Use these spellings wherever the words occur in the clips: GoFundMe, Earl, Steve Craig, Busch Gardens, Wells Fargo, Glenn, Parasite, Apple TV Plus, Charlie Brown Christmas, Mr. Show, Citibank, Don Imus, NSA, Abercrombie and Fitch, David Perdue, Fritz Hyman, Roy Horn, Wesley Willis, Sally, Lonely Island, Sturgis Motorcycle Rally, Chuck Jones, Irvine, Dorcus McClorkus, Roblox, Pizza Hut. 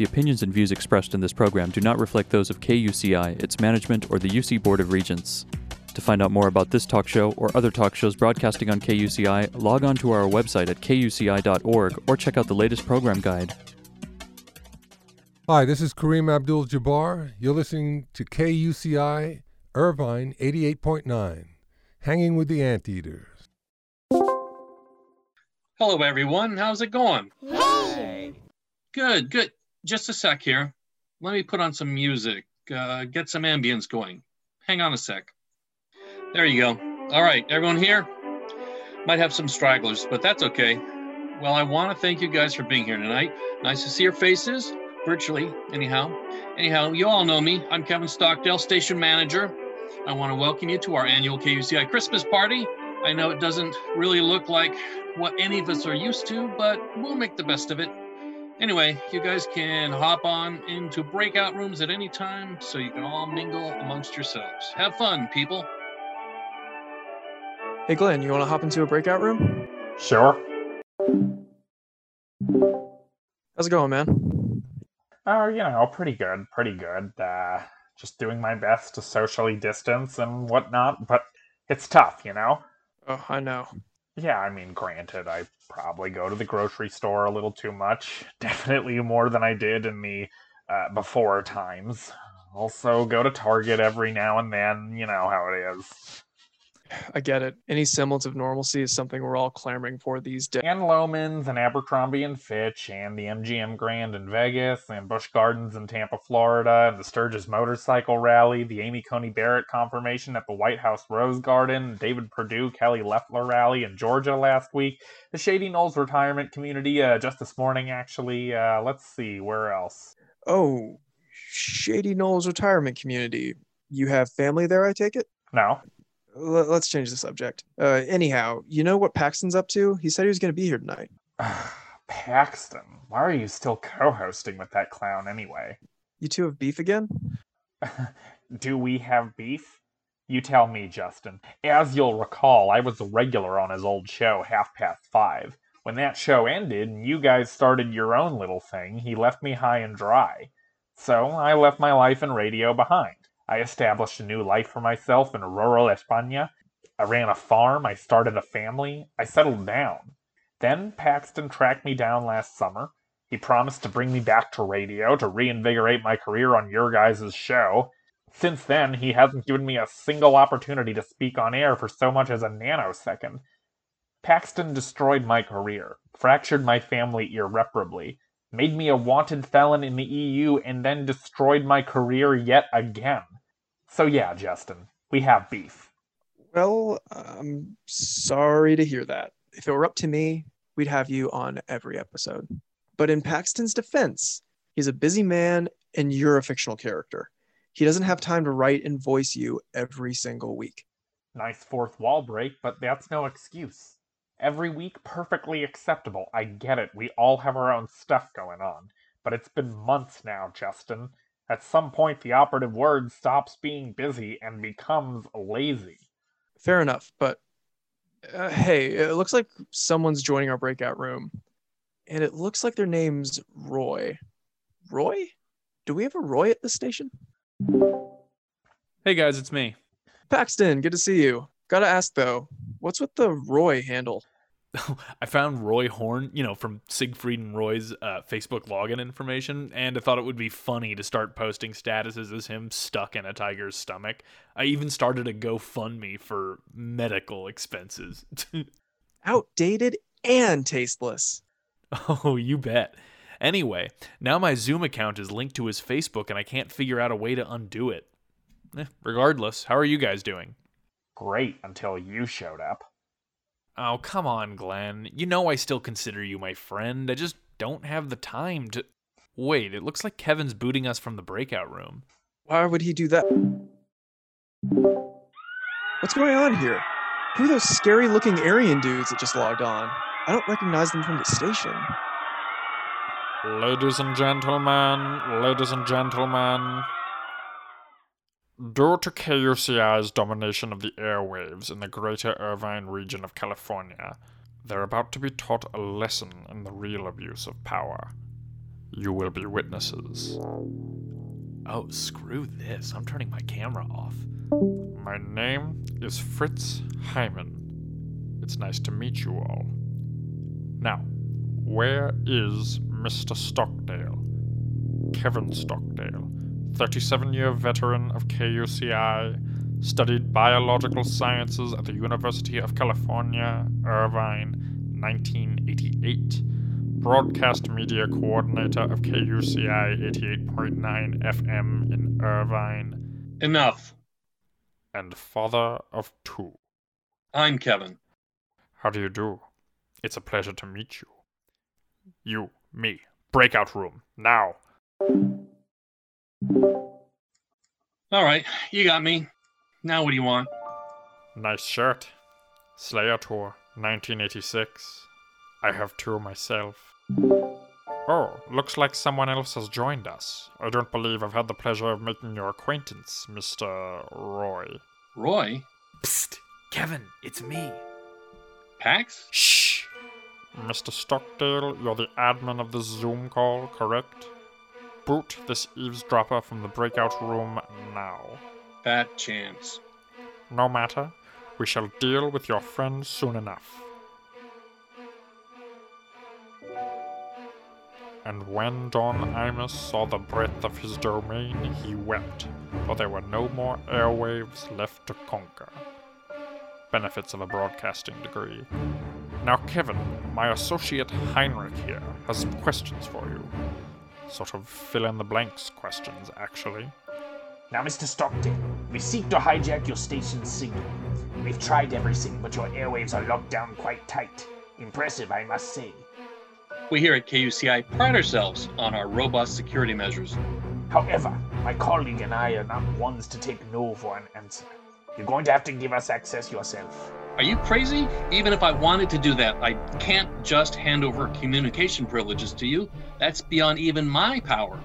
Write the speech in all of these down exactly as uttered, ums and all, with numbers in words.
The opinions and views expressed in this program do not reflect those of K U C I, its management, or the U C Board of Regents. To find out more about this talk show or other talk shows broadcasting on K U C I, log on to our website at K U C I dot org or check out the latest program guide. Hi, this is Kareem Abdul-Jabbar. You're listening to K U C I Irvine eighty-eight point nine, Hanging with the Anteaters. Hello, everyone. How's it going? Hey! Good, good. Just a sec here. Let me put on some music, uh, get some ambience going. Hang on a sec. There you go. All right, everyone here? Might have some stragglers, but that's okay. Well, I want to thank you guys for being here tonight. Nice to see your faces. Virtually, anyhow. Anyhow, you all know me. I'm Kevin Stockdale, station manager. I want to welcome you to our annual K U C I Christmas party. I know it doesn't really look like what any of us are used to, but we'll make the best of it. Anyway, you guys can hop on into breakout rooms at any time so you can all mingle amongst yourselves. Have fun, people. Hey, Glenn, you want to hop into a breakout room? Sure. How's it going, man? Oh, you know, pretty good, pretty good. Uh, just doing my best to socially distance and whatnot, but it's tough, you know? Oh, I know. Yeah, I mean, granted, I probably go to the grocery store a little too much. Definitely more than I did in the uh, before times. Also go to Target every now and then. You know how it is. I get it. Any semblance of normalcy is something we're all clamoring for these days. And Lomans and Abercrombie and Fitch and the M G M Grand in Vegas and Busch Gardens in Tampa, Florida and the Sturgis Motorcycle Rally, the Amy Coney Barrett confirmation at the White House Rose Garden, David Perdue, Kelly Loeffler Rally in Georgia last week, the Shady Knolls Retirement Community uh, just this morning, actually. Uh, let's see, where else? Oh, Shady Knolls Retirement Community. You have family there, I take it? No. Let's change the subject. Uh, anyhow, you know what Paxton's up to? He said he was going to be here tonight. Paxton? Why are you still co-hosting with that clown anyway? You two have beef again? Do we have beef? You tell me, Justin. As you'll recall, I was a regular on his old show, Half Past Five. When that show ended and you guys started your own little thing, he left me high and dry. So I left my life in radio behind. I established a new life for myself in rural España. I ran a farm. I started a family. I settled down. Then Paxton tracked me down last summer. He promised to bring me back to radio to reinvigorate my career on your guys' show. Since then, he hasn't given me a single opportunity to speak on air for so much as a nanosecond. Paxton destroyed my career, fractured my family irreparably, made me a wanted felon in the E U, and then destroyed my career yet again. So yeah, Justin, we have beef. Well, I'm sorry to hear that. If it were up to me, we'd have you on every episode. But in Paxton's defense, he's a busy man and you're a fictional character. He doesn't have time to write and voice you every single week. Nice fourth wall break, but that's no excuse. Every week, perfectly acceptable. I get it. We all have our own stuff going on. But it's been months now, Justin. At some point, the operative word stops being busy and becomes lazy. Fair enough, but uh, hey, it looks like someone's joining our breakout room. And it looks like their name's Roy. Roy? Do we have a Roy at this station? Hey guys, it's me. Paxton, good to see you. Gotta ask though, what's with the Roy handle? I found Roy Horn, you know, from Siegfried and Roy's uh, Facebook login information, and I thought it would be funny to start posting statuses as him stuck in a tiger's stomach. I even started a GoFundMe for medical expenses. Outdated and tasteless. Oh, you bet. Anyway, now my Zoom account is linked to his Facebook, and I can't figure out a way to undo it. Eh, regardless, how are you guys doing? Great, until you showed up. Oh, come on, Glenn. You know I still consider you my friend. I just don't have the time to... Wait, it looks like Kevin's booting us from the breakout room. Why would he do that? What's going on here? Who are those scary-looking Aryan dudes that just logged on? I don't recognize them from the station. Ladies and gentlemen, ladies and gentlemen... Due to K U C I's domination of the airwaves in the greater Irvine region of California, they're about to be taught a lesson in the real abuse of power. You will be witnesses. Oh, screw this. I'm turning my camera off. My name is Fritz Hyman. It's nice to meet you all. Now, where is Mister Stockdale? Kevin Stockdale, thirty-seven-year veteran of K U C I, studied biological sciences at the University of California, Irvine, nineteen eighty-eight, broadcast media coordinator of K U C I eighty-eight point nine F M in Irvine. Enough. And father of two. I'm Kevin. How do you do? It's a pleasure to meet you. You, me, breakout room, now. All right, you got me. Now what do you want? Nice shirt. Slayer Tour, nineteen eighty-six. I have two myself. Oh, looks like someone else has joined us. I don't believe I've had the pleasure of making your acquaintance, Mister Roy. Roy? Psst, Kevin, it's me. Pax? Shh! Mister Stockdale, you're the admin of this Zoom call, correct? Boot this eavesdropper from the breakout room now. Bad chance. No matter. We shall deal with your friend soon enough. And when Don Imus saw the breadth of his domain, he wept, for there were no more airwaves left to conquer. Benefits of a broadcasting degree. Now, Kevin, my associate Heinrich here has some questions for you. Sort of fill-in-the-blanks questions, actually. Now, Mister Stockdale, we seek to hijack your station's signal. We've tried everything, but your airwaves are locked down quite tight. Impressive, I must say. We here at K U C I pride ourselves on our robust security measures. However, my colleague and I are not ones to take no for an answer. You're going to have to give us access yourself. Are you crazy? Even if I wanted to do that, I can't just hand over communication privileges to you. That's beyond even my power.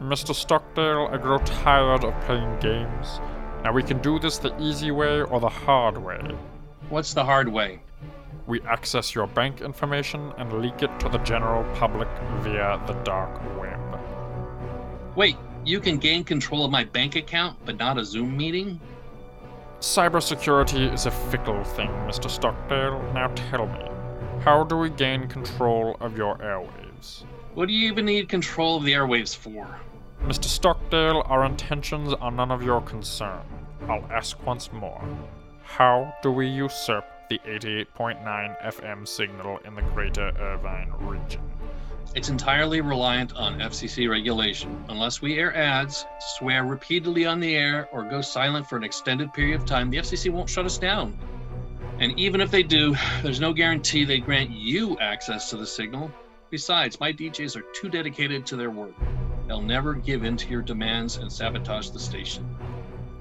Mister Stockdale, I grow tired of playing games. Now we can do this the easy way or the hard way. What's the hard way? We access your bank information and leak it to the general public via the dark web. Wait, you can gain control of my bank account, but not a Zoom meeting? Cybersecurity is a fickle thing, Mister Stockdale. Now tell me, how do we gain control of your airwaves? What do you even need control of the airwaves for? Mister Stockdale, our intentions are none of your concern. I'll ask once more. How do we usurp the eighty-eight point nine F M signal in the greater Irvine region? It's entirely reliant on F C C regulation. Unless we air ads, swear repeatedly on the air, or go silent for an extended period of time, the F C C won't shut us down. And even if they do, there's no guarantee they grant you access to the signal. Besides, my D Js are too dedicated to their work. They'll never give in to your demands and sabotage the station.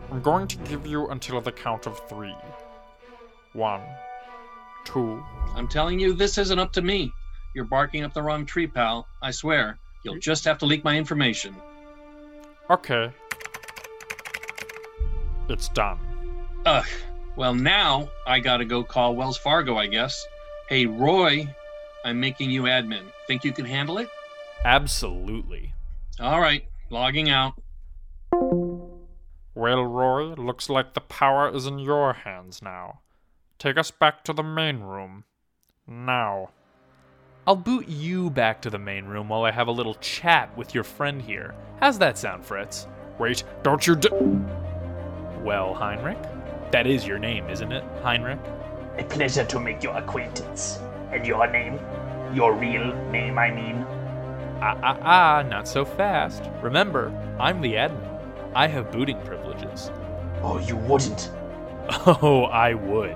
I'm going to give you until the count of three. One, two... I'm telling you, this isn't up to me. You're barking up the wrong tree, pal. I swear, you'll just have to leak my information. Okay. It's done. Ugh. Well, now I gotta go call Wells Fargo, I guess. Hey, Roy, I'm making you admin. Think you can handle it? Absolutely. All right. Logging out. Well, Roy, looks like the power is in your hands now. Take us back to the main room. Now. I'll boot you back to the main room while I have a little chat with your friend here. How's that sound, Fritz? Wait, don't you d- Well, Heinrich? That is your name, isn't it, Heinrich? A pleasure to make your acquaintance. And your name? Your real name, I mean? Ah, ah, ah, not so fast. Remember, I'm the admin. I have booting privileges. Oh, you wouldn't. Oh, I would.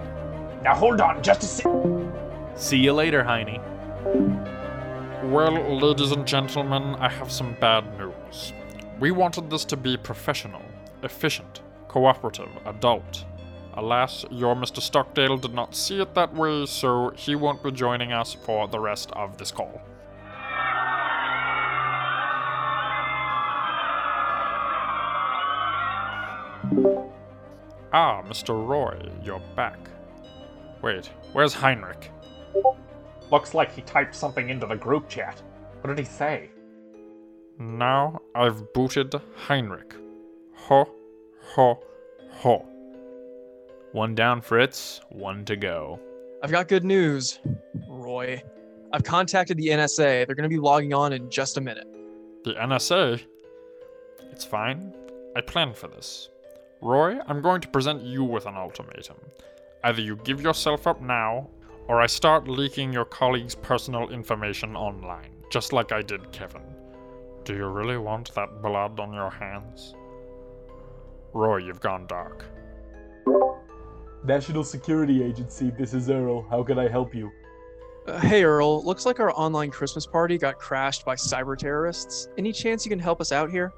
Now hold on, just a sec. See you later, Heine. Well, ladies and gentlemen, I have some bad news. We wanted this to be professional, efficient, cooperative, adult. Alas, your Mister Stockdale did not see it that way, so he won't be joining us for the rest of this call. Ah, Mister Roy, you're back. Wait, where's Heinrich? Looks like he typed something into the group chat. What did he say? Now I've booted Heinrich. Ho, ho, ho. One down, Fritz. One to go. I've got good news, Roy. I've contacted the N S A. They're going to be logging on in just a minute. The N S A? It's fine. I planned for this. Roy, I'm going to present you with an ultimatum. Either you give yourself up now, or I start leaking your colleagues' personal information online, just like I did Kevin. Do you really want that blood on your hands? Roy, you've gone dark. National Security Agency, this is Earl. How can I help you? Uh, hey Earl, looks like our online Christmas party got crashed by cyber terrorists. Any chance you can help us out here?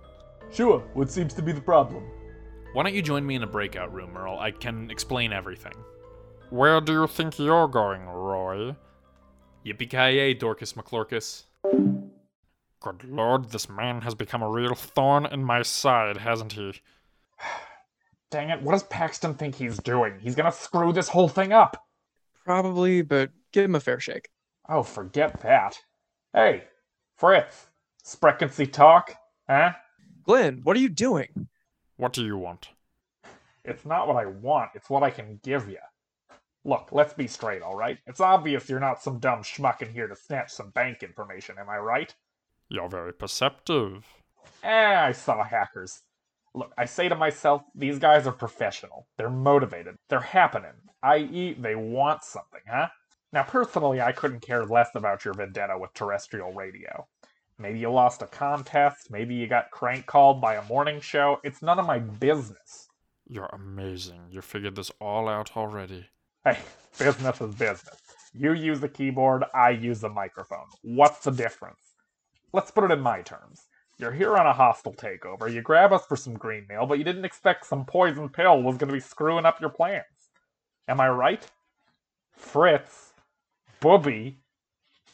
Sure, what seems to be the problem? Why don't you join me in a breakout room, Earl? I can explain everything. Where do you think you're going, Roy? Yippee-ki-yay, Dorcus McClorkus. Good lord, this man has become a real thorn in my side, hasn't he? Dang it, what does Paxton think he's doing? He's gonna screw this whole thing up! Probably, but give him a fair shake. Oh, forget that. Hey, Fritz, sprechen Sie talk, huh? Glenn, what are you doing? What do you want? It's not what I want, it's what I can give you. Look, let's be straight, alright? It's obvious you're not some dumb schmuck in here to snatch some bank information, am I right? You're very perceptive. Eh, I saw hackers. Look, I say to myself, these guys are professional. They're motivated. They're happening. that is, they want something, huh? Now, personally, I couldn't care less about your vendetta with terrestrial radio. Maybe you lost a contest. Maybe you got crank-called by a morning show. It's none of my business. You're amazing. You figured this all out already. Hey, business is business. You use the keyboard, I use the microphone. What's the difference? Let's put it in my terms. You're here on a hostile takeover, you grab us for some green meal, but you didn't expect some poison pill was going to be screwing up your plans. Am I right? Fritz, Booby,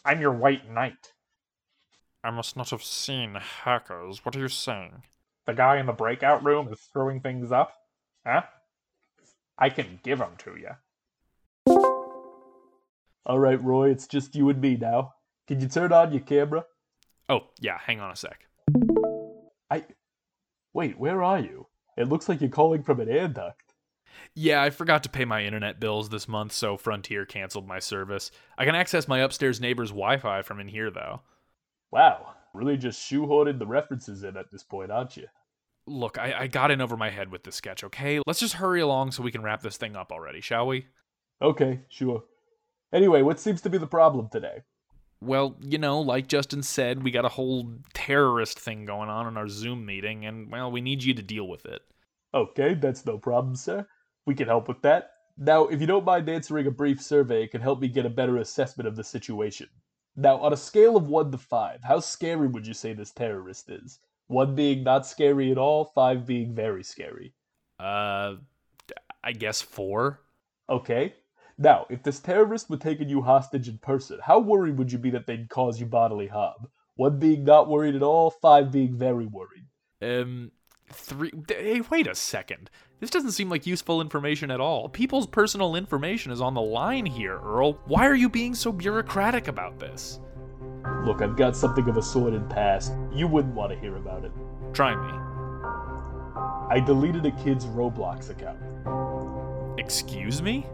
I'm your white knight. I must not have seen hackers. What are you saying? The guy in the breakout room is screwing things up? Huh? I can give them to you. Alright, Roy, it's just you and me now. Can you turn on your camera? Oh, yeah, hang on a sec. I... Wait, where are you? It looks like you're calling from an air duct. Yeah, I forgot to pay my internet bills this month, so Frontier canceled my service. I can access my upstairs neighbor's Wi-Fi from in here, though. Wow, really just shoehorned the references in at this point, aren't you? Look, I, I got in over my head with this sketch, okay? Let's just hurry along so we can wrap this thing up already, shall we? Okay, sure. Anyway, what seems to be the problem today? Well, you know, like Justin said, we got a whole terrorist thing going on in our Zoom meeting, and, well, we need you to deal with it. Okay, that's no problem, sir. We can help with that. Now, if you don't mind answering a brief survey, it can help me get a better assessment of the situation. Now, on a scale of one to five, how scary would you say this terrorist is? one being not scary at all, five being very scary. Uh, I guess four. Okay. Now, if this terrorist were taking you hostage in person, how worried would you be that they'd cause you bodily harm? One being not worried at all, five being very worried. Um, three... Hey, wait a second. This doesn't seem like useful information at all. People's personal information is on the line here, Earl. Why are you being so bureaucratic about this? Look, I've got something of a sordid past. You wouldn't want to hear about it. Try me. I deleted a kid's Roblox account. Excuse me?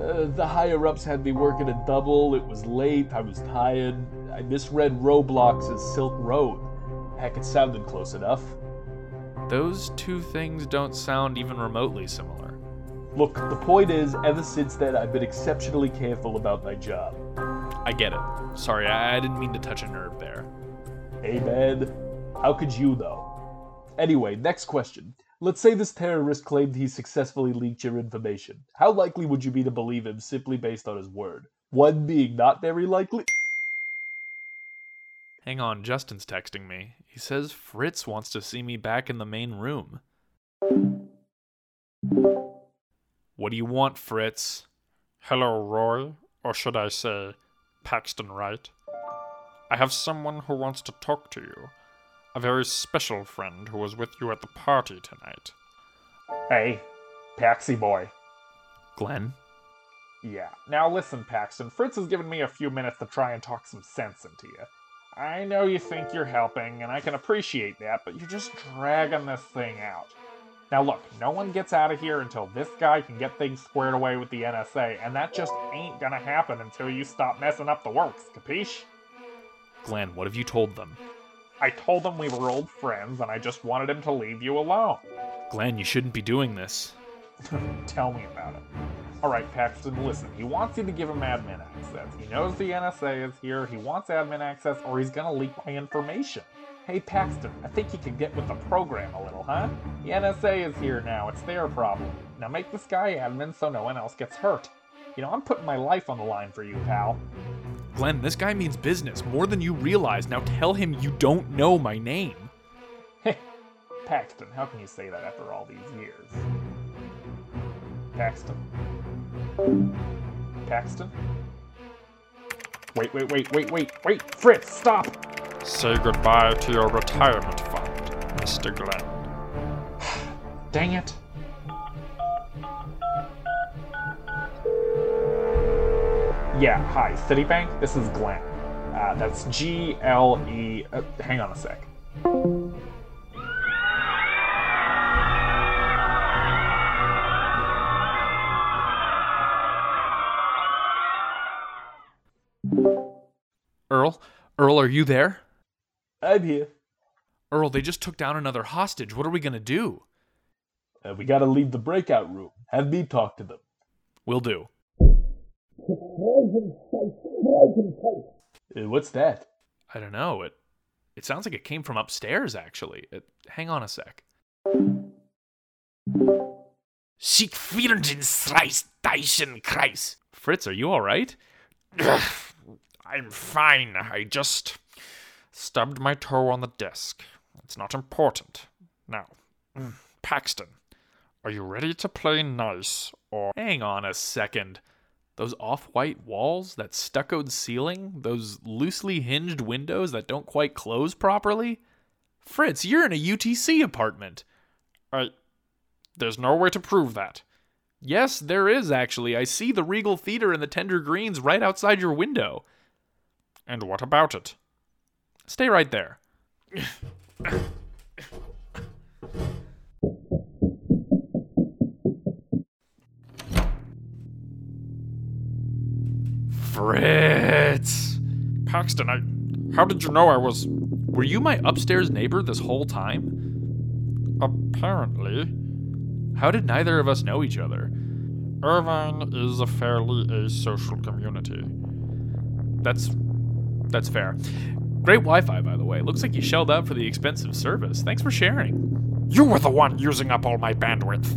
Uh, the higher-ups had me working a double, it was late, I was tired, I misread Roblox as Silk Road. Heck, it sounded close enough. Those two things don't sound even remotely similar. Look, the point is, ever since then, I've been exceptionally careful about my job. I get it. Sorry, I, I didn't mean to touch a nerve there. Hey, man. How could you, though? Anyway, next question. Let's say this terrorist claimed he successfully leaked your information. How likely would you be to believe him simply based on his word? One being not very likely... Hang on, Justin's texting me. He says Fritz wants to see me back in the main room. What do you want, Fritz? Hello, Roy, or should I say, Paxton Wright? I have someone who wants to talk to you. A very special friend who was with you at the party tonight. Hey, Paxy boy. Glenn? Yeah. Now listen, Paxton. Fritz has given me a few minutes to try and talk some sense into you. I know you think you're helping, and I can appreciate that, but you're just dragging this thing out. Now look, no one gets out of here until this guy can get things squared away with the N S A, and that just ain't gonna happen until you stop messing up the works, capiche? Glenn, what have you told them? I told them we were old friends, and I just wanted him to leave you alone. Glenn, you shouldn't be doing this. Tell me about it. Alright, Paxton, listen, he wants you to give him admin access. He knows the N S A is here, he wants admin access, or he's gonna leak my information. Hey, Paxton, I think you can get with the program a little, huh? The N S A is here now, it's their problem. Now make this guy admin so no one else gets hurt. You know, I'm putting my life on the line for you, pal. Glenn, this guy means business, more than you realize. Now tell him you don't know my name. Heh, Paxton, how can you say that after all these years? Paxton. Paxton? Wait, wait, wait, wait, wait, wait! Fritz, stop! Say goodbye to your retirement fund, Mister Glenn. Dang it. Yeah, hi, Citibank, this is Glenn. Uh, that's G L E... Uh, hang on a sec. Earl? Earl, are you there? I'm here. Earl, they just took down another hostage. What are we gonna do? Uh, we gotta leave the breakout room. Have me talk to them. Will do. Uh, what's that? I don't know. It it sounds like it came from upstairs, actually. It, hang on a sec. Siegfried and Roy. Fritz, are you alright? I'm fine. I just stubbed my toe on the desk. It's not important. Now, Paxton, are you ready to play nice or... Hang on a second. Those off-white walls, that stuccoed ceiling, those loosely hinged windows that don't quite close properly? Fritz, you're in a U T C apartment. I... There's no way to prove that. Yes, there is, actually. I see the Regal Theater and the Tender Greens right outside your window. And what about it? Stay right there. Fritz! Paxton, I... How did you know I was... Were you my upstairs neighbor this whole time? Apparently. How did neither of us know each other? Irvine is a fairly asocial community. That's... That's fair. Great Wi-Fi, by the way. Looks like you shelled out for the expensive service. Thanks for sharing. You were the one using up all my bandwidth.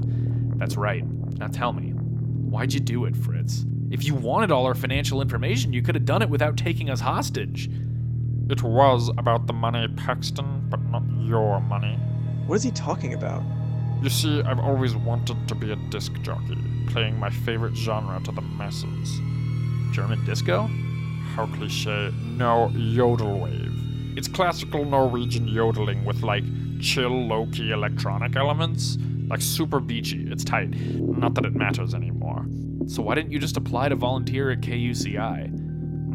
That's right. Now tell me, why'd you do it, Fritz? If you wanted all our financial information, you could have done it without taking us hostage. It was about the money, Paxton, but not your money. What is he talking about? You see, I've always wanted to be a disc jockey, playing my favorite genre to the masses. German disco? How cliche. No, yodel wave. It's classical Norwegian yodeling with, like, chill, low-key electronic elements. Like, super beachy. It's tight. Not that it matters anymore. So why didn't you just apply to volunteer at K U C I?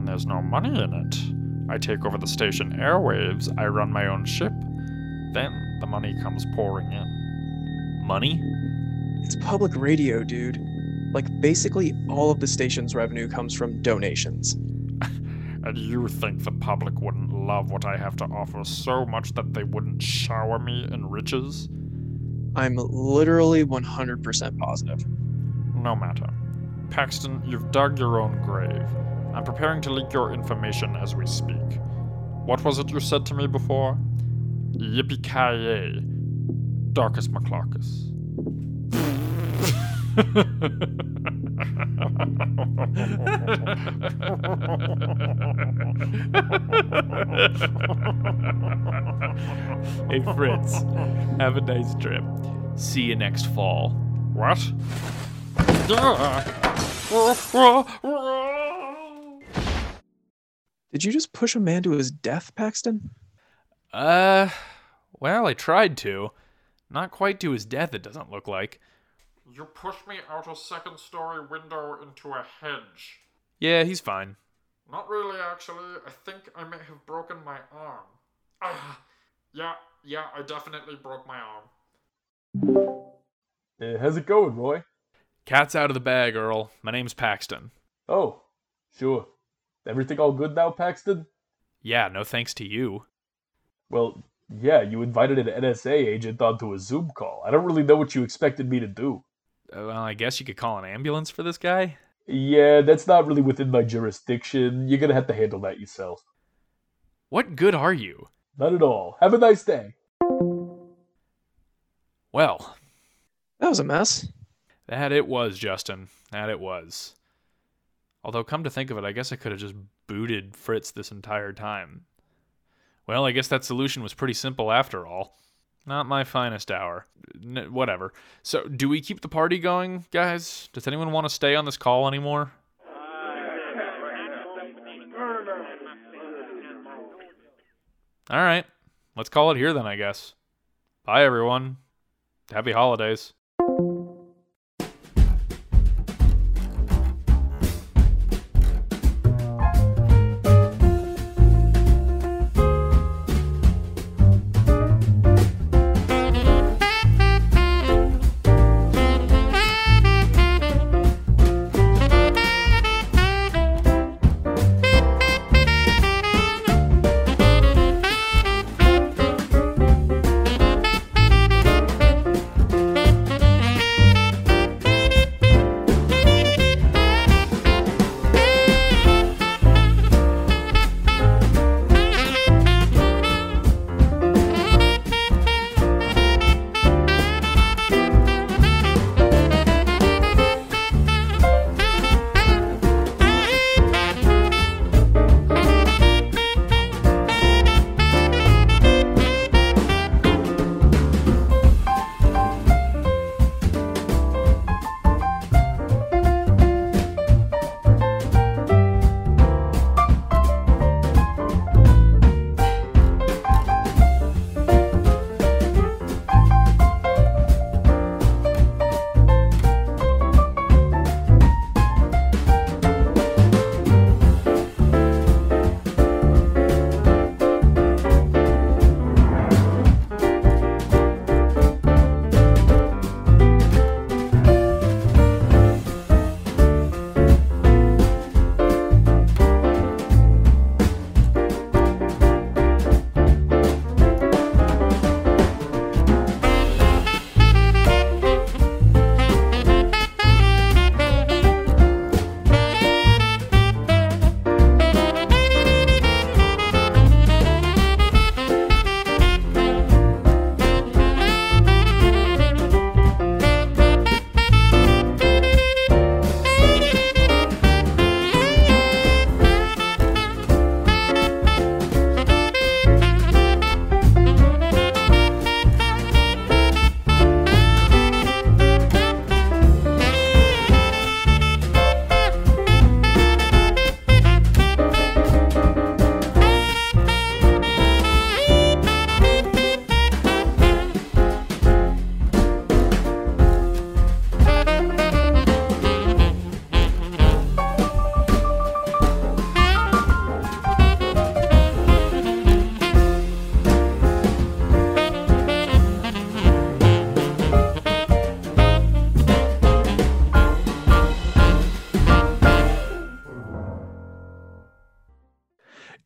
There's no money in it. I take over the station airwaves, I run my own ship. Then the money comes pouring in. Money? It's public radio, dude. Like, basically all of the station's revenue comes from donations. And you think the public wouldn't love what I have to offer so much that they wouldn't shower me in riches? I'm literally one hundred percent positive. No matter. Paxton, you've dug your own grave. I'm preparing to leak your information as we speak. What was it you said to me before? Yippee-ki-yay. Dorcus McClorkus. Hey Fritz, have a nice trip. See you next fall. What? Did you just push a man to his death, Paxton? Uh, well, I tried to. Not quite to his death, it doesn't look like. You pushed me out a second-story window into a hedge. Yeah, he's fine. Not really, actually. I think I may have broken my arm. Ah, yeah, yeah, I definitely broke my arm. Hey, how's it going, Roy? Cat's out of the bag, Earl. My name's Paxton. Oh, sure. Everything all good now, Paxton? Yeah, no thanks to you. Well, yeah, you invited an N S A agent onto a Zoom call. I don't really know what you expected me to do. Uh, well, I guess you could call an ambulance for this guy? Yeah, that's not really within my jurisdiction. You're gonna have to handle that yourself. What good are you? Not at all. Have a nice day. Well. That was a mess. That it was, Justin. That it was. Although, come to think of it, I guess I could have just booted Fritz this entire time. Well, I guess that solution was pretty simple after all. Not my finest hour. N- whatever. So, do we keep the party going, guys? Does anyone want to stay on this call anymore? All right. Let's call it here then, I guess. Bye, everyone. Happy holidays.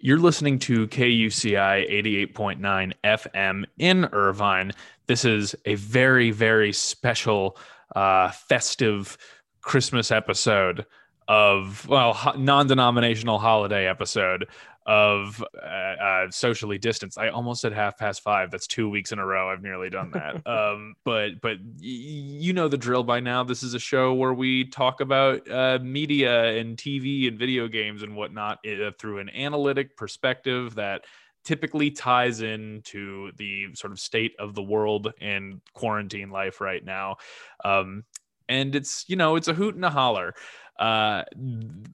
You're listening to K U C I eighty-eight point nine F M in Irvine. This is a very, very special, uh, festive Christmas episode of, well, ho- non-denominational holiday episode of uh, uh, Socially Distanced. I almost said half past five. That's two weeks in a row. I've nearly done that. um, but but y- you know the drill by now. This is a show where we talk about uh, media and T V and video games and whatnot uh, through an analytic perspective that typically ties into the sort of state of the world and quarantine life right now. Um, and it's, you know, it's a hoot and a holler. Uh,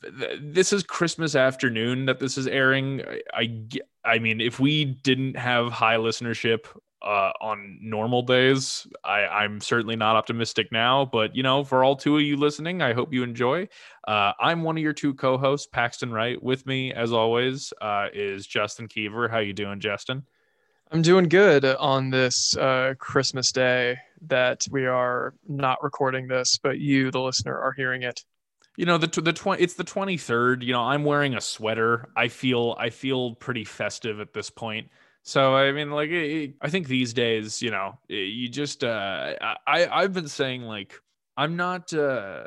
th- this is Christmas afternoon that this is airing. I, I, I mean, if we didn't have high listenership uh, on normal days. I, I'm certainly not optimistic now, but, you know, for all two of you listening, I hope you enjoy. Uh, I'm one of your two co-hosts, Paxton Wright. With me, as always, uh, is Justin Kiever. How you doing, Justin? I'm doing good on this uh, Christmas day that we are not recording this, but you, the listener, are hearing it. You know, the the twenty it's the twenty-third. You know, I'm wearing a sweater. I feel I feel pretty festive at this point. So I mean, like, it, I think these days, you know, you just uh, I I've been saying, like, I'm not. Uh,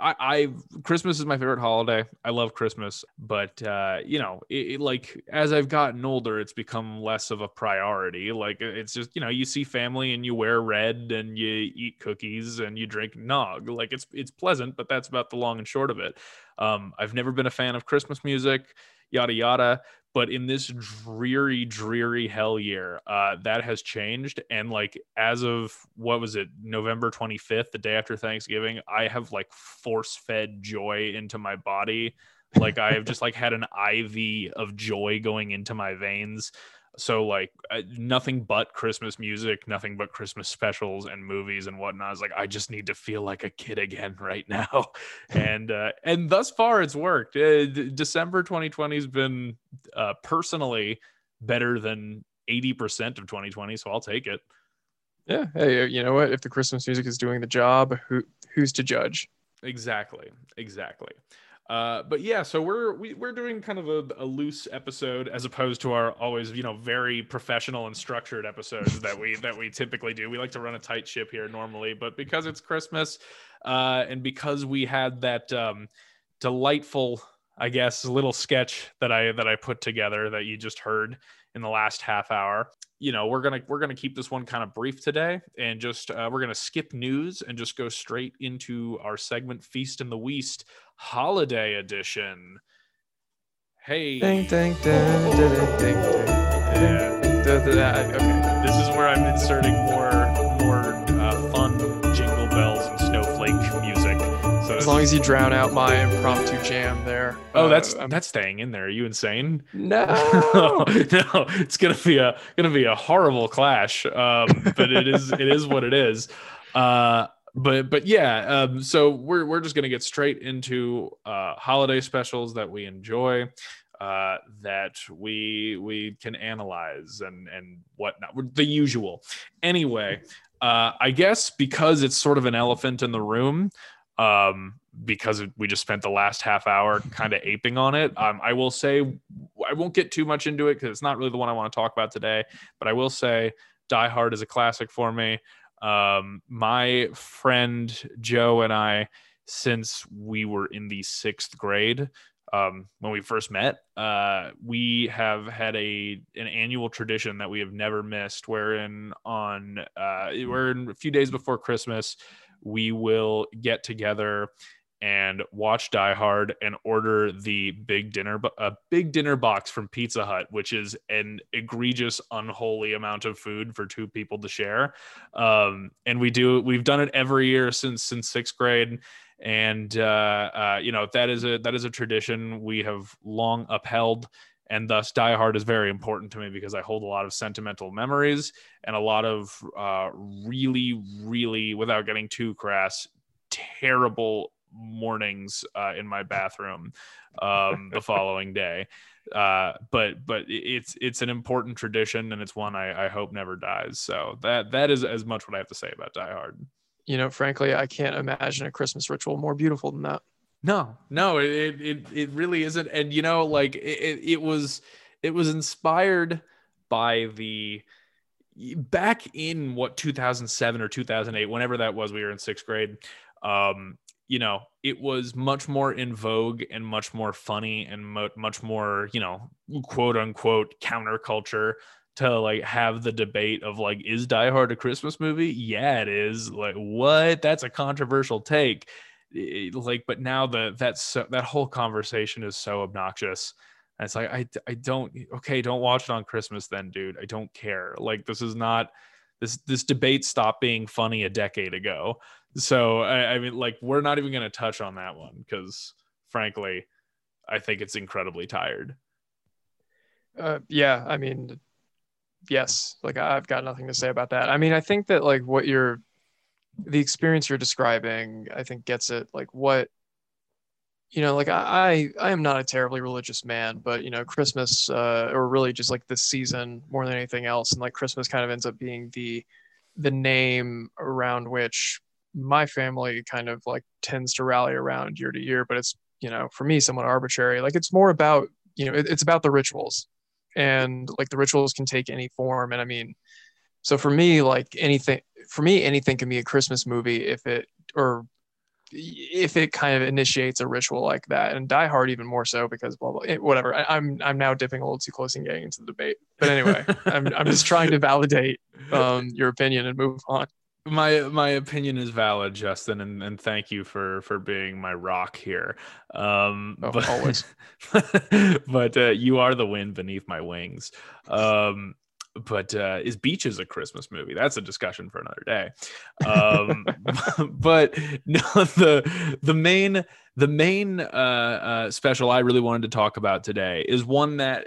I, I Christmas is my favorite holiday. I love Christmas, but uh, you know, it, it, like, as I've gotten older, it's become less of a priority. Like, it's just, you know, you see family and you wear red and you eat cookies and you drink nog. Like, it's it's pleasant, but that's about the long and short of it. Um, I've never been a fan of Christmas music, yada yada. But in this dreary, dreary hell year, uh, that has changed. And like, as of, what was it, November twenty-fifth, the day after Thanksgiving, I have like force fed joy into my body. Like, I have just like had an I V of joy going into my veins. So like, nothing but Christmas music, nothing but Christmas specials and movies and whatnot. I was like, I just need to feel like a kid again right now. And uh, and thus far it's worked. Uh, December twenty twenty has been uh, personally better than eighty percent of twenty twenty. So I'll take it. Yeah. Hey, you know what? If the Christmas music is doing the job, who who's to judge? Exactly. Exactly. Uh, but yeah, so we're we, we're doing kind of a, a loose episode as opposed to our always, you know, very professional and structured episodes that we that we typically do. We like to run a tight ship here normally, but because it's Christmas, uh, and because we had that um, delightful, I guess, little sketch that I that I put together that you just heard in the last half hour, you know, we're gonna we're gonna keep this one kind of brief today, and just uh, we're gonna skip news and just go straight into our segment, Feast in the Weast. Holiday edition. Hey. Ding, ding, ding, ding, ding, ding, yeah. Okay. This is where I'm inserting more, more uh, fun jingle bells and snowflake music. So as long as you drown out my impromptu jam there. Oh, uh, that's I'm... that's staying in there. Are you insane? No, no. It's gonna be a gonna be a horrible clash. Um, but it is it is what it is. Uh. But but yeah, um, so we're we're just gonna get straight into uh, holiday specials that we enjoy, uh, that we we can analyze and and whatnot, the usual. Anyway, uh, I guess because it's sort of an elephant in the room, um, because we just spent the last half hour kind of aping on it. Um, I will say I won't get too much into it because it's not really the one I want to talk about today. But I will say Die Hard is a classic for me. Um, my friend Joe and I, since we were in the sixth grade, um, when we first met, uh, we have had a, an annual tradition that we have never missed, wherein on, uh, we're in a few days before Christmas, we will get together and watch Die Hard and order the big dinner, a big dinner box from Pizza Hut, which is an egregious, unholy amount of food for two people to share. Um, and we do, we've done it every year since since sixth grade, and uh, uh, you know, that is a that is a tradition we have long upheld. And thus, Die Hard is very important to me because I hold a lot of sentimental memories and a lot of uh, really, really, without getting too crass, terrible mornings uh in my bathroom um the following day, uh but but it's it's an important tradition, and it's one I, I hope never dies. So that that is as much what I have to say about Die Hard. You know, frankly, I can't imagine a Christmas ritual more beautiful than that. No no it it, it really isn't. And you know, like, it, it was it was inspired by the back in what two thousand seven or two thousand eight, whenever that was, we were in sixth grade. um You know, it was much more in vogue and much more funny and mo- much more, you know, quote unquote counterculture to like have the debate of like, is Die Hard a Christmas movie? Yeah, it is. Like, what? That's a controversial take. It, like, but now the that's so, that whole conversation is so obnoxious. And it's like, I, I don't. Okay, don't watch it on Christmas then, dude. I don't care. Like, this is not this this debate stopped being funny a decade ago. So, I, I mean, like, we're not even going to touch on that one because, frankly, I think it's incredibly tired. Uh, yeah, I mean, yes, like I've got nothing to say about that. I mean, I think that like what you're, the experience you're describing, I think gets it. Like what, you know, like I, I, I am not a terribly religious man, but you know, Christmas, uh, or really just like this season more than anything else. And like Christmas kind of ends up being the, the name around which my family kind of like tends to rally around year to year. But it's, you know, for me, somewhat arbitrary. Like it's more about, you know, it, it's about the rituals, and like the rituals can take any form. And I mean, so for me, like anything, for me, anything can be a Christmas movie if it, or if it kind of initiates a ritual like that. And Die Hard even more so, because blah, blah, it, whatever. I, I'm, I'm now dipping a little too close and getting into the debate, but anyway, I'm, I'm just trying to validate um, your opinion and move on. My, my opinion is valid, Justin, and, and thank you for, for being my rock here. Um, oh, but, always. But uh, you are the wind beneath my wings. Um, but uh, is Beaches a Christmas movie? That's a discussion for another day. Um, but no, the the main the main uh, uh, special I really wanted to talk about today is one that,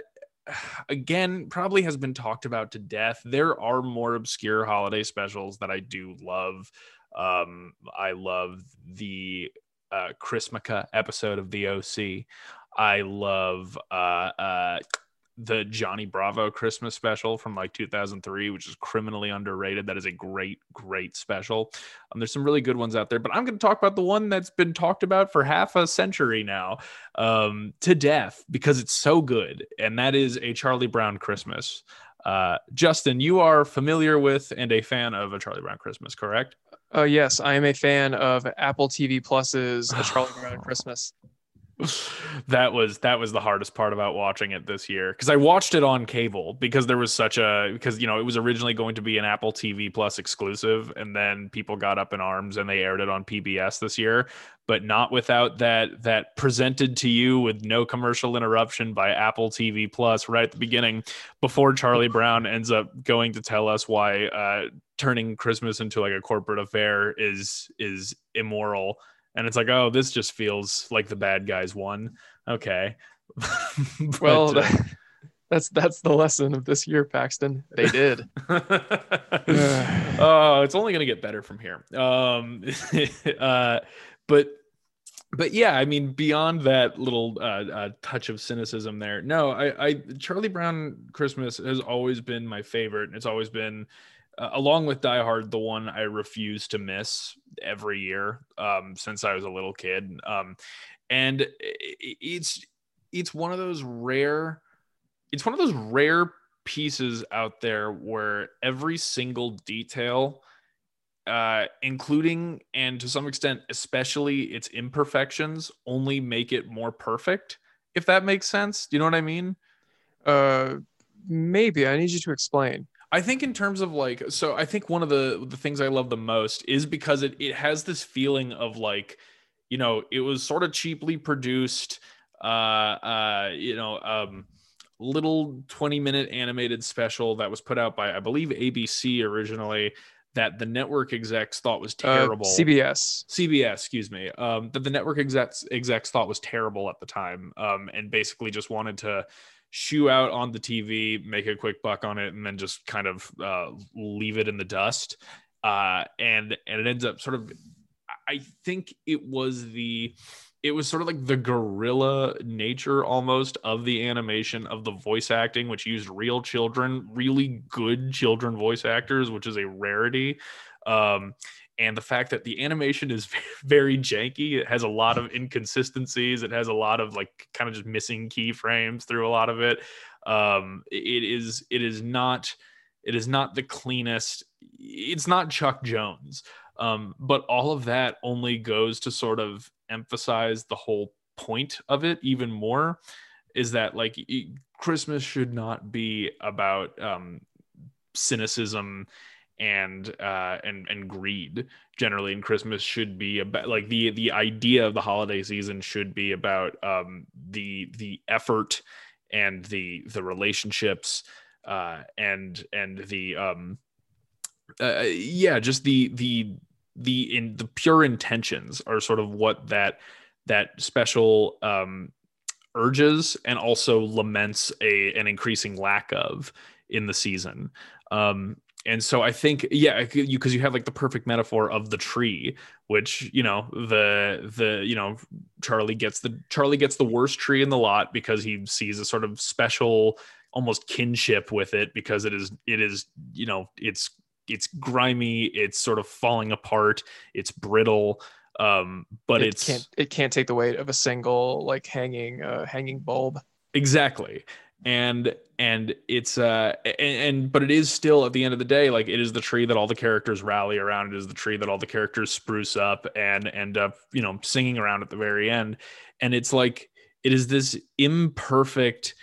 again, probably has been talked about to death. There are more obscure holiday specials that I do love. Um, I love the uh, Chrismica episode of The O C I love uh, uh, the Johnny Bravo Christmas special from like two thousand three, which is criminally underrated. That is a great, great special. Um, there's some really good ones out there, but I'm going to talk about the one that's been talked about for half a century now, um, to death, because it's so good. And that is A Charlie Brown Christmas. Uh, Justin, you are familiar with and a fan of A Charlie Brown Christmas, correct? Uh, yes, I am a fan of Apple T V Plus's A Charlie Brown Christmas. That was that was the hardest part about watching it this year, because I watched it on cable, because there was such a because you know it was originally going to be an Apple T V Plus exclusive, and then people got up in arms and they aired it on P B S this year, but not without that that presented to you with no commercial interruption by Apple T V Plus right at the beginning, before Charlie Brown ends up going to tell us why uh, turning Christmas into like a corporate affair is is immoral. And it's like, oh, this just feels like the bad guys won. Okay. But, well, that, that's that's the lesson of this year, Paxton. They did. Oh, it's only going to get better from here. Um, uh, but but yeah, I mean, beyond that little uh, uh, touch of cynicism there, no, I, I Charlie Brown Christmas has always been my favorite, and it's always been, Uh, along with Die Hard, the one I refuse to miss every year um, since I was a little kid. Um, and it's it's one of those rare it's one of those rare pieces out there where every single detail, uh, including and to some extent especially its imperfections, only make it more perfect. If that makes sense, do you know what I mean? Uh, maybe I need you to explain. I think in terms of like, so I think one of the the things I love the most is because it it has this feeling of like, you know, it was sort of cheaply produced, uh, uh, you know, um, little twenty minute animated special that was put out by, I believe, A B C originally, that the network execs thought was terrible. Uh, C B S. C B S, excuse me. Um, that the network execs, execs thought was terrible at the time, um, and basically just wanted to shoo out on the T V, make a quick buck on it, and then just kind of uh, leave it in the dust. Uh, and and it ends up sort of, I think it was the, it was sort of like the guerrilla nature almost of the animation, of the voice acting, which used real children, really good children voice actors, which is a rarity. Um, and the fact that the animation is very janky, it has a lot of inconsistencies, it has a lot of like kind of just missing keyframes through a lot of it. Um, it is it is not it is not the cleanest. It's not Chuck Jones, um, but all of that only goes to sort of emphasize the whole point of it even more. Is that like Christmas should not be about um, cynicism and uh and and greed generally, and Christmas should be about like the the idea of the holiday season should be about um the the effort and the the relationships uh and and the um uh, yeah just the the the in the pure intentions are sort of what that that special um urges and also laments a an increasing lack of in the season. Um, and so I think, yeah, you, cause you have like the perfect metaphor of the tree, which, you know, the, the, you know, Charlie gets the, Charlie gets the worst tree in the lot because he sees a sort of special almost kinship with it because it is, it is, you know, it's, it's grimy, it's sort of falling apart, it's brittle. Um, but it it's, can't, it can't take the weight of a single like hanging, uh, hanging bulb. Exactly. And, and it's, uh, and, and, but it is still at the end of the day, like it is the tree that all the characters rally around. It is the tree that all the characters spruce up and end up, you know, singing around at the very end. And it's like, it is this imperfect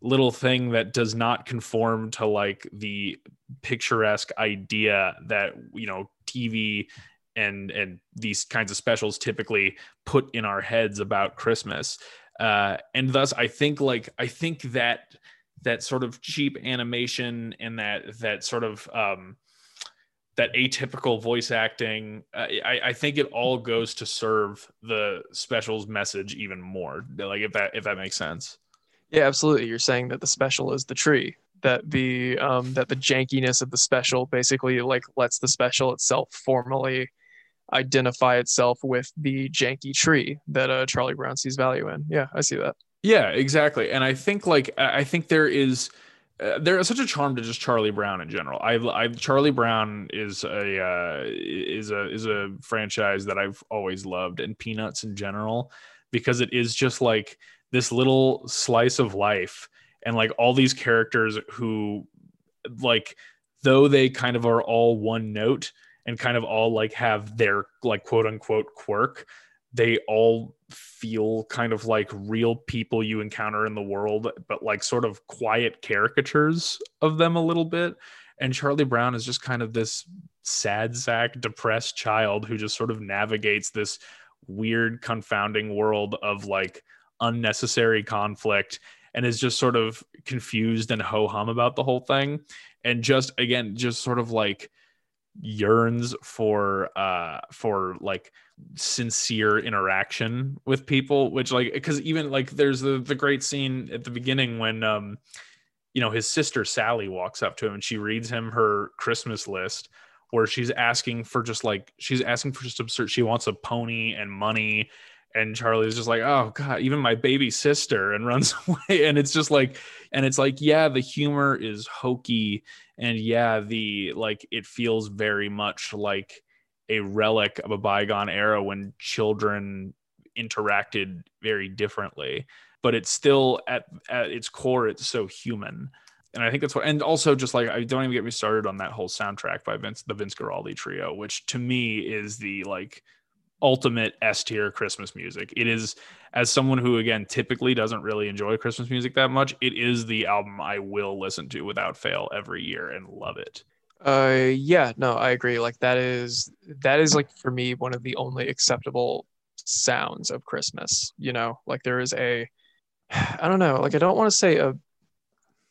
little thing that does not conform to like the picturesque idea that, you know, T V and, and these kinds of specials typically put in our heads about Christmas. Uh, and thus I think like, I think that, that sort of cheap animation and that, that sort of, um, that atypical voice acting, I, I think it all goes to serve the specials message even more. Like if that, if that makes sense. Yeah, absolutely. You're saying that the special is the tree, that the, um, that the jankiness of the special basically like lets the special itself formally identify itself with the janky tree that uh, Charlie Brown sees value in. Yeah, I see that. Yeah, exactly. And I think like, I think there is, uh, there is such a charm to just Charlie Brown in general. I've, I've Charlie Brown is a, uh, is a, is a franchise that I've always loved, and Peanuts in general, because it is just like this little slice of life and like all these characters who like, though they kind of are all one note, and kind of all like have their like quote unquote quirk, they all feel kind of like real people you encounter in the world, but like sort of quiet caricatures of them a little bit. And Charlie Brown is just kind of this sad sack, depressed child who just sort of navigates this weird, confounding world of like unnecessary conflict and is just sort of confused and ho-hum about the whole thing. And just, again, just sort of like yearns for uh for like sincere interaction with people, which like, because even like there's the the great scene at the beginning when um you know his sister Sally walks up to him and she reads him her Christmas list, where she's asking for just like she's asking for just absurd, she wants a pony and money, and Charlie's just like, oh god, even my baby sister, and runs away. And it's just like, and it's like, yeah, the humor is hokey, and yeah, the like it feels very much like a relic of a bygone era when children interacted very differently, but it's still at, at its core, it's so human. And I think that's what, and also just like, I don't even get me started on that whole soundtrack by Vince, the Vince Guaraldi Trio, which to me is the like ultimate S-tier Christmas music. It is, as someone who again typically doesn't really enjoy Christmas music that much, it is the album I will listen to without fail every year and love it. Uh yeah, no, I agree. Like that is that is like for me one of the only acceptable sounds of Christmas, you know? Like there is a, I don't know, like I don't want to say a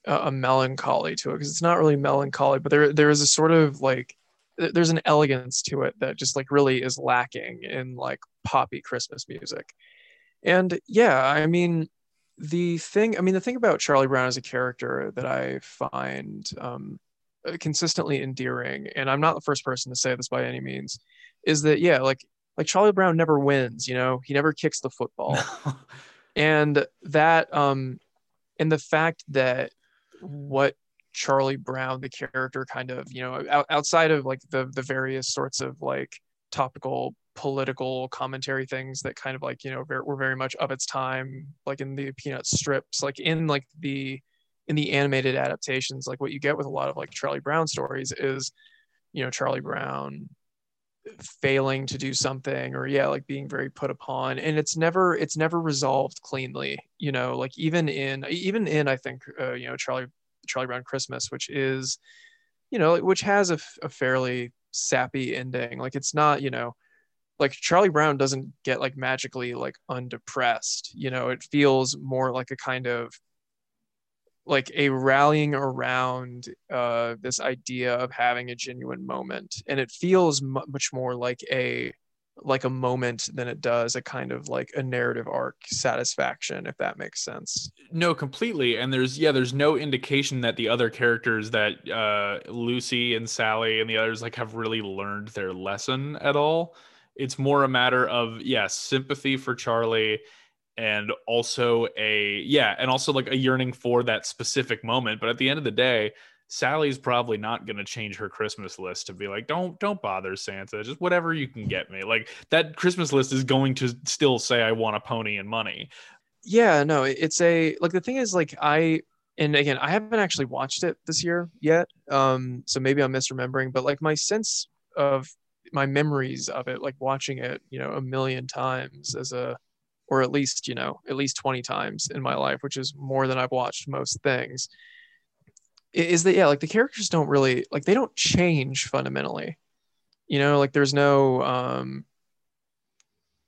a melancholy to it because it's not really melancholy, but there there is a sort of like there's an elegance to it that just like really is lacking in like poppy Christmas music. And yeah, I mean, the thing, I mean, the thing about Charlie Brown as a character that I find um, consistently endearing, and I'm not the first person to say this by any means, is that, yeah, like, like Charlie Brown never wins, you know, he never kicks the football. And that, um, and the fact that what Charlie Brown, the character, kind of, you know, out, outside of like the the various sorts of like topical political commentary things that kind of like, you know, very, were very much of its time, like in the Peanuts strips, like in like the in the animated adaptations, like what you get with a lot of like Charlie Brown stories is, you know, Charlie Brown failing to do something, or yeah, like being very put upon, and it's never it's never resolved cleanly, you know, like even in even in I think uh, you know Charlie Charlie Brown Christmas, which is, you know, which has a, a fairly sappy ending. Like it's not, you know, like Charlie Brown doesn't get like magically like undepressed, you know, it feels more like a kind of like a rallying around uh, this idea of having a genuine moment. And it feels much more like a like a moment than it does a kind of like a narrative arc satisfaction, if that makes sense. No, completely. And there's, yeah, there's no indication that the other characters, that uh, Lucy and Sally and the others, like have really learned their lesson at all. It's more a matter of, yeah, sympathy for Charlie, and also a, yeah, and also like a yearning for that specific moment. But at the end of the day, Sally's probably not going to change her Christmas list to be like, don't don't bother Santa, just whatever you can get me. Like, that Christmas list is going to still say, I want a pony and money. Yeah, no, it's a, like, the thing is, like, I, and again, I haven't actually watched it this year yet, um, so maybe I'm misremembering, but like my sense of, my memories of it, like watching it, you know, a million times as a, or at least, you know, at least twenty times in my life, which is more than I've watched most things, is that, yeah, like the characters don't really, like they don't change fundamentally, you know, like there's no, um,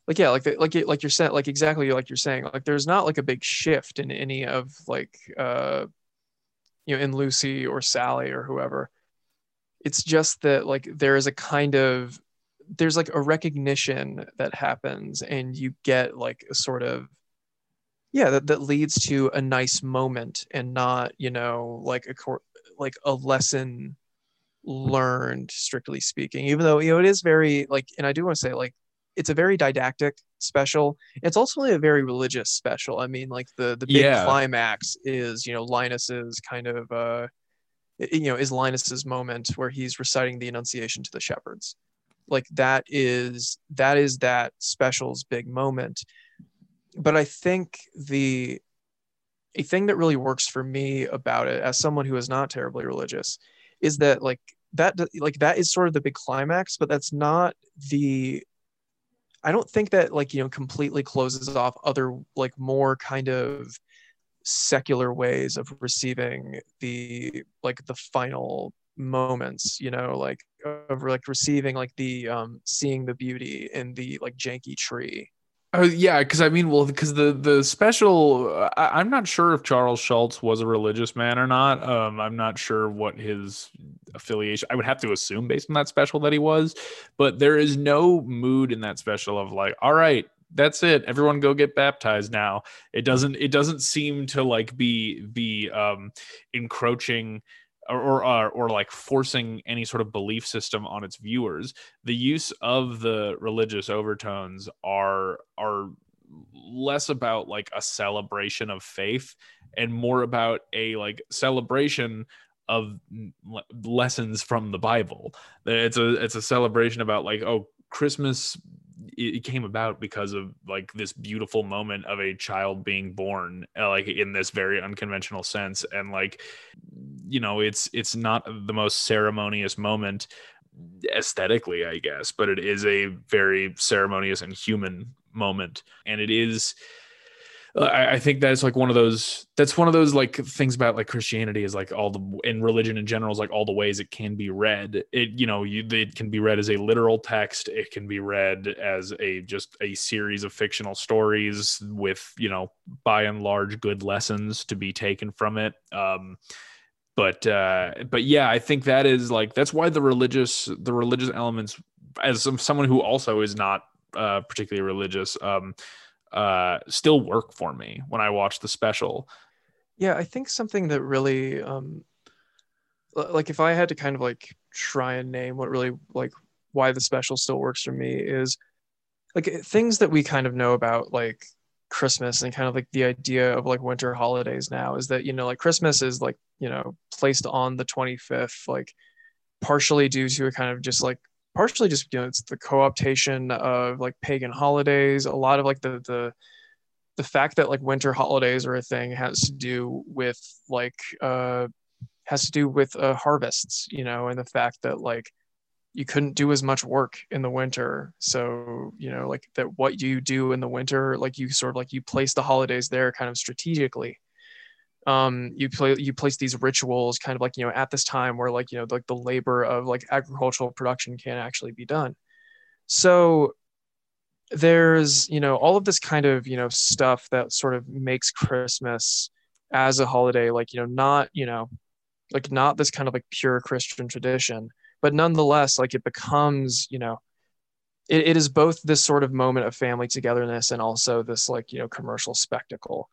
like, yeah, like, the, like, like you're saying, like exactly like you're saying, like there's not like a big shift in any of like, uh, you know, in Lucy or Sally or whoever. It's just that like, there is a kind of, there's like a recognition that happens, and you get like a sort of, yeah, that, that leads to a nice moment, and not, you know, like a like a lesson learned, strictly speaking, even though, you know, it is very like, and I do want to say, like, it's a very didactic special. It's also a very religious special. I mean, like the, the big yeah. climax is, you know, Linus's kind of, uh, you know, is Linus's moment where he's reciting the Annunciation to the shepherds. Like that is, that is that special's big moment. But I think the a thing that really works for me about it, as someone who is not terribly religious, is that like that like that is sort of the big climax, but that's not the, I don't think that like, you know, completely closes off other like more kind of secular ways of receiving the like the final moments, you know, like of like receiving like the um seeing the beauty in the like janky tree. Oh yeah, because I mean, well, because the the special, I, I'm not sure if Charles Schultz was a religious man or not. Um, I'm not sure what his affiliation. I would have to assume based on that special that he was, but there is no mood in that special of like, all right, that's it, everyone go get baptized now. It doesn't. It doesn't seem to like be be um, encroaching or or or like forcing any sort of belief system on its viewers. The use of the religious overtones are are less about like a celebration of faith and more about a like celebration of lessons from the Bible. It's a it's a celebration about like, oh, Christmas, it came about because of like this beautiful moment of a child being born, like in this very unconventional sense. And like, you know, it's, it's not the most ceremonious moment aesthetically, I guess, but it is a very ceremonious and human moment. And it is, I, I think that's like one of those, that's one of those like things about like Christianity is like all the, in religion in general, is like all the ways it can be read. It, you know, you, it can be read as a literal text. It can be read as a, just a series of fictional stories with, you know, by and large good lessons to be taken from it. Um, but, uh, but yeah, I think that is like, that's why the religious, the religious elements, as some, someone who also is not uh, particularly religious, um, uh still work for me when I watch the special. Yeah, I think something that really um like if I had to kind of like try and name what really like why the special still works for me is like things that we kind of know about like Christmas and kind of like the idea of like winter holidays now is that, you know, like Christmas is like, you know, placed on the twenty-fifth, like partially due to a kind of just like partially just, you know, it's the co-optation of like pagan holidays. A lot of like the the the fact that like winter holidays are a thing has to do with like uh has to do with uh, harvests, you know, and the fact that like you couldn't do as much work in the winter, so, you know, like that what you do in the winter, like you sort of like you place the holidays there kind of strategically. Um, you play, you place these rituals kind of like, you know, at this time where like, you know, like the labor of like agricultural production can actually be done. So there's, you know, all of this kind of, you know, stuff that sort of makes Christmas as a holiday, like, you know, not, you know, like not this kind of like pure Christian tradition, but nonetheless, like it becomes, you know, it, it is both this sort of moment of family togetherness and also this, like, you know, commercial spectacle.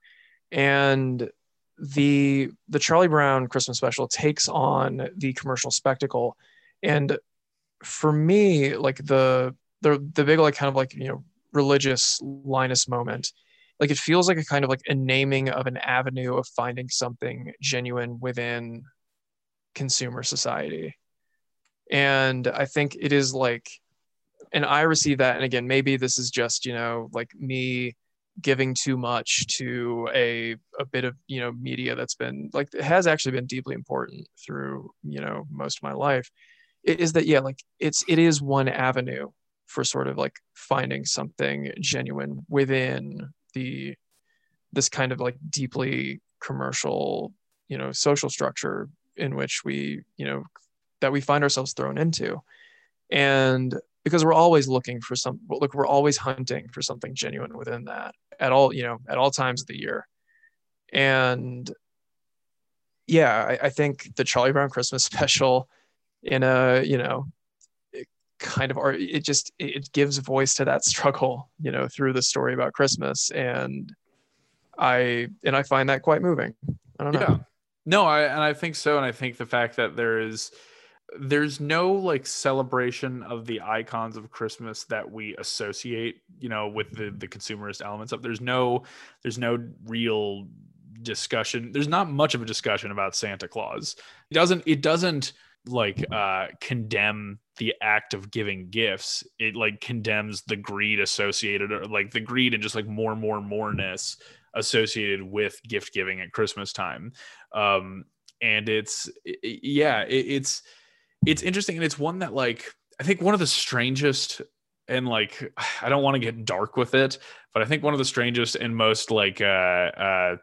And the the Charlie Brown Christmas special takes on the commercial spectacle. And for me, like the the the big, like, kind of like, you know, religious Linus moment, like, it feels like a kind of like a naming of an avenue of finding something genuine within consumer society. And I think it is like, and I receive that. And again, maybe this is just, you know, like me giving too much to a, a bit of, you know, media that's been like, it has actually been deeply important through, you know, most of my life. It is that, yeah, like it's, it is one avenue for sort of like finding something genuine within the, this kind of like deeply commercial, you know, social structure in which we, you know, that we find ourselves thrown into. And because we're always looking for some, look, we're always hunting for something genuine within that at all, you know, at all times of the year. And yeah, I, I think the Charlie Brown Christmas special in a, you know, it kind of, it just, it gives voice to that struggle, you know, through the story about Christmas. And I, and I find that quite moving. I don't know. Yeah. No, I, and I think so. And I think the fact that there is, there's no like celebration of the icons of Christmas that we associate, you know, with the, the consumerist elements of, there's no, there's no real discussion. There's not much of a discussion about Santa Claus. It doesn't, it doesn't like uh, condemn the act of giving gifts. It like condemns the greed associated, or like the greed and just like more, more, moreness associated with gift giving at Christmas time. Um, and it's, it, yeah, it, it's, it's interesting. And it's one that, like, I think one of the strangest, and like, I don't want to get dark with it, but I think one of the strangest and most like uh, uh,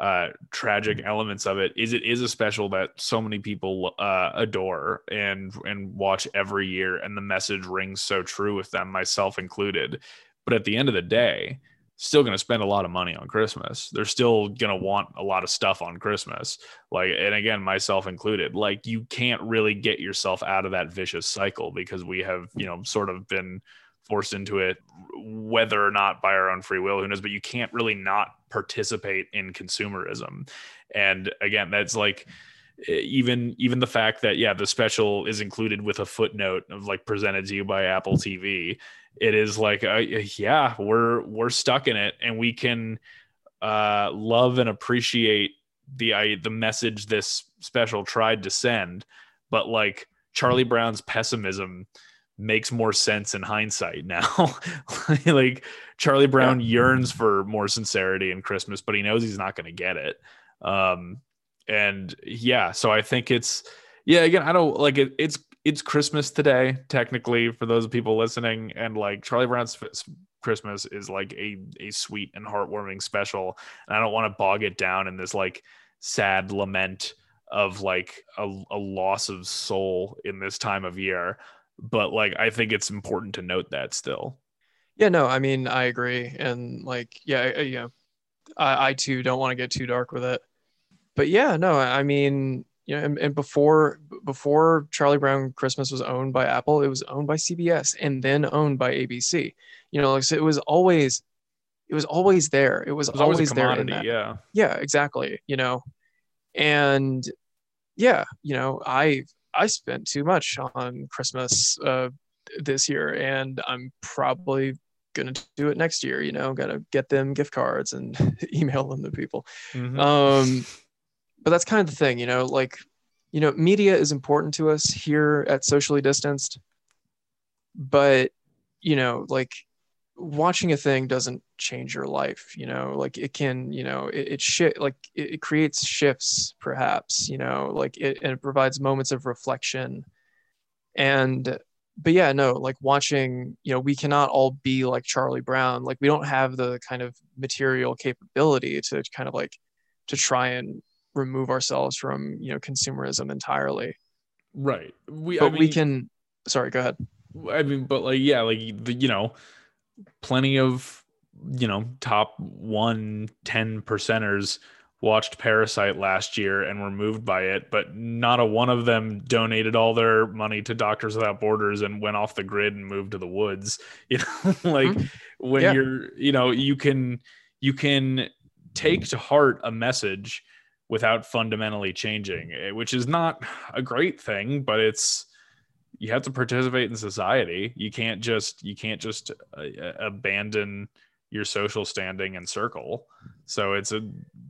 uh, tragic elements of it is it is a special that so many people uh, adore and, and watch every year. And the message rings so true with them, myself included. But at the end of the day, still going to spend a lot of money on Christmas. They're still going to want a lot of stuff on Christmas. Like, and again, myself included, like you can't really get yourself out of that vicious cycle because we have, you know, sort of been forced into it, whether or not by our own free will, who knows, but you can't really not participate in consumerism. And again, that's like, even, even the fact that, yeah, the special is included with a footnote of like presented to you by Apple T V. It is like, uh, yeah, we're, we're stuck in it, and we can uh, love and appreciate the, uh, the message this special tried to send, but like Charlie Brown's pessimism makes more sense in hindsight now. Like Charlie Brown yearns for more sincerity in Christmas, but he knows he's not going to get it. Um, and yeah, so I think it's, yeah, again, I don't like it. It's, It's Christmas today, technically, for those people listening. And like Charlie Brown's Christmas is like a, a sweet and heartwarming special. And I don't want to bog it down in this like sad lament of like a, a loss of soul in this time of year. But like, I think it's important to note that still. Yeah, no, I mean, I agree. And like, yeah, I, yeah, I, I too don't want to get too dark with it. But yeah, no, I mean, you know, and, and before before Charlie Brown Christmas was owned by Apple, it was owned by C B S and then owned by A B C. You know, like, so it was always, it was always there. It was, it was always, always a commodity, there. In that. Yeah, yeah, exactly. You know, and yeah, you know, I I spent too much on Christmas uh, this year, and I'm probably gonna do it next year. You know, gotta get them gift cards and email them to people. Mm-hmm. Um, But that's kind of the thing, you know, like, you know, media is important to us here at Socially Distanced, but, you know, like watching a thing doesn't change your life, you know, like it can, you know, it, it shit, like it, it creates shifts perhaps, you know, like it, and it provides moments of reflection. And, but yeah, no, like watching, you know, we cannot all be like Charlie Brown. Like we don't have the kind of material capability to kind of like, to try and remove ourselves from, you know, consumerism entirely, right? We, but I mean, we can. Sorry, go ahead. I mean, but like, yeah, like you know, plenty of you know top one ten percenters watched Parasite last year and were moved by it, but not a one of them donated all their money to Doctors Without Borders and went off the grid and moved to the woods. You know, like mm-hmm. when yeah. you're, you know, you can, you can take to heart a message without fundamentally changing, which is not a great thing, but it's, you have to participate in society. You can't just, you can't just uh, abandon your social standing and circle. So it's a,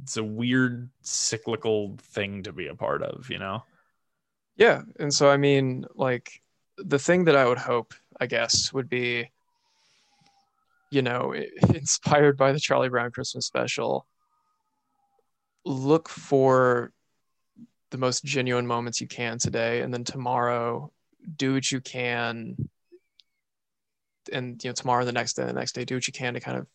it's a weird cyclical thing to be a part of, you know? Yeah. And so, I mean, like the thing that I would hope, I guess, would be, you know, inspired by the Charlie Brown Christmas special, look for the most genuine moments you can today. And then tomorrow, do what you can. And, you know, tomorrow, the next day, the next day, do what you can to kind of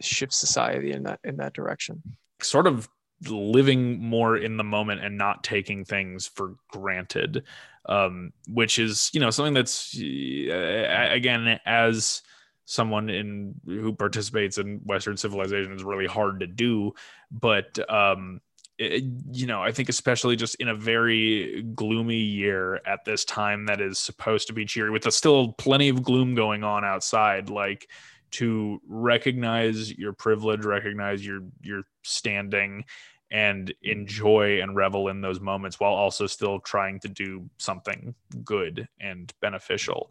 shift society in that, in that direction. Sort of living more in the moment and not taking things for granted, um, which is, you know, something that's, uh, again, as someone in who participates in Western civilization, is really hard to do. But, um, it, you know, I think especially just in a very gloomy year at this time that is supposed to be cheery, with the still plenty of gloom going on outside, like to recognize your privilege, recognize your, your standing, and enjoy and revel in those moments while also still trying to do something good and beneficial.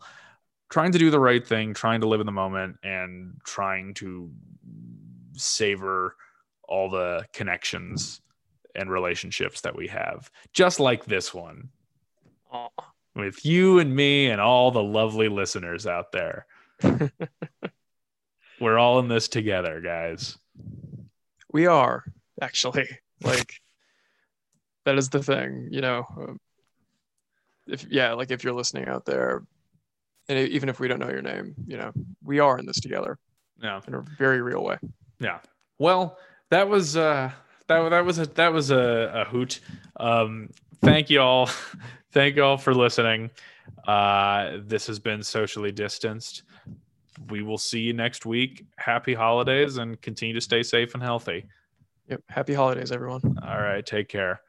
Trying to do the right thing, trying to live in the moment, and trying to savor all the connections and relationships that we have, just like this one, aww, with you and me and all the lovely listeners out there. We're all in this together, guys. We are, actually. Like, that is the thing, you know. If yeah, like if you're listening out there, and even if we don't know your name, you know, we are in this together. Yeah, in a very real way. Yeah. Well, that was uh, that that was a, that was a, a hoot. Um, thank you all, thank you all for listening. Uh, this has been Socially Distanced. We will see you next week. Happy holidays, and continue to stay safe and healthy. Yep. Happy holidays, everyone. All right. Take care.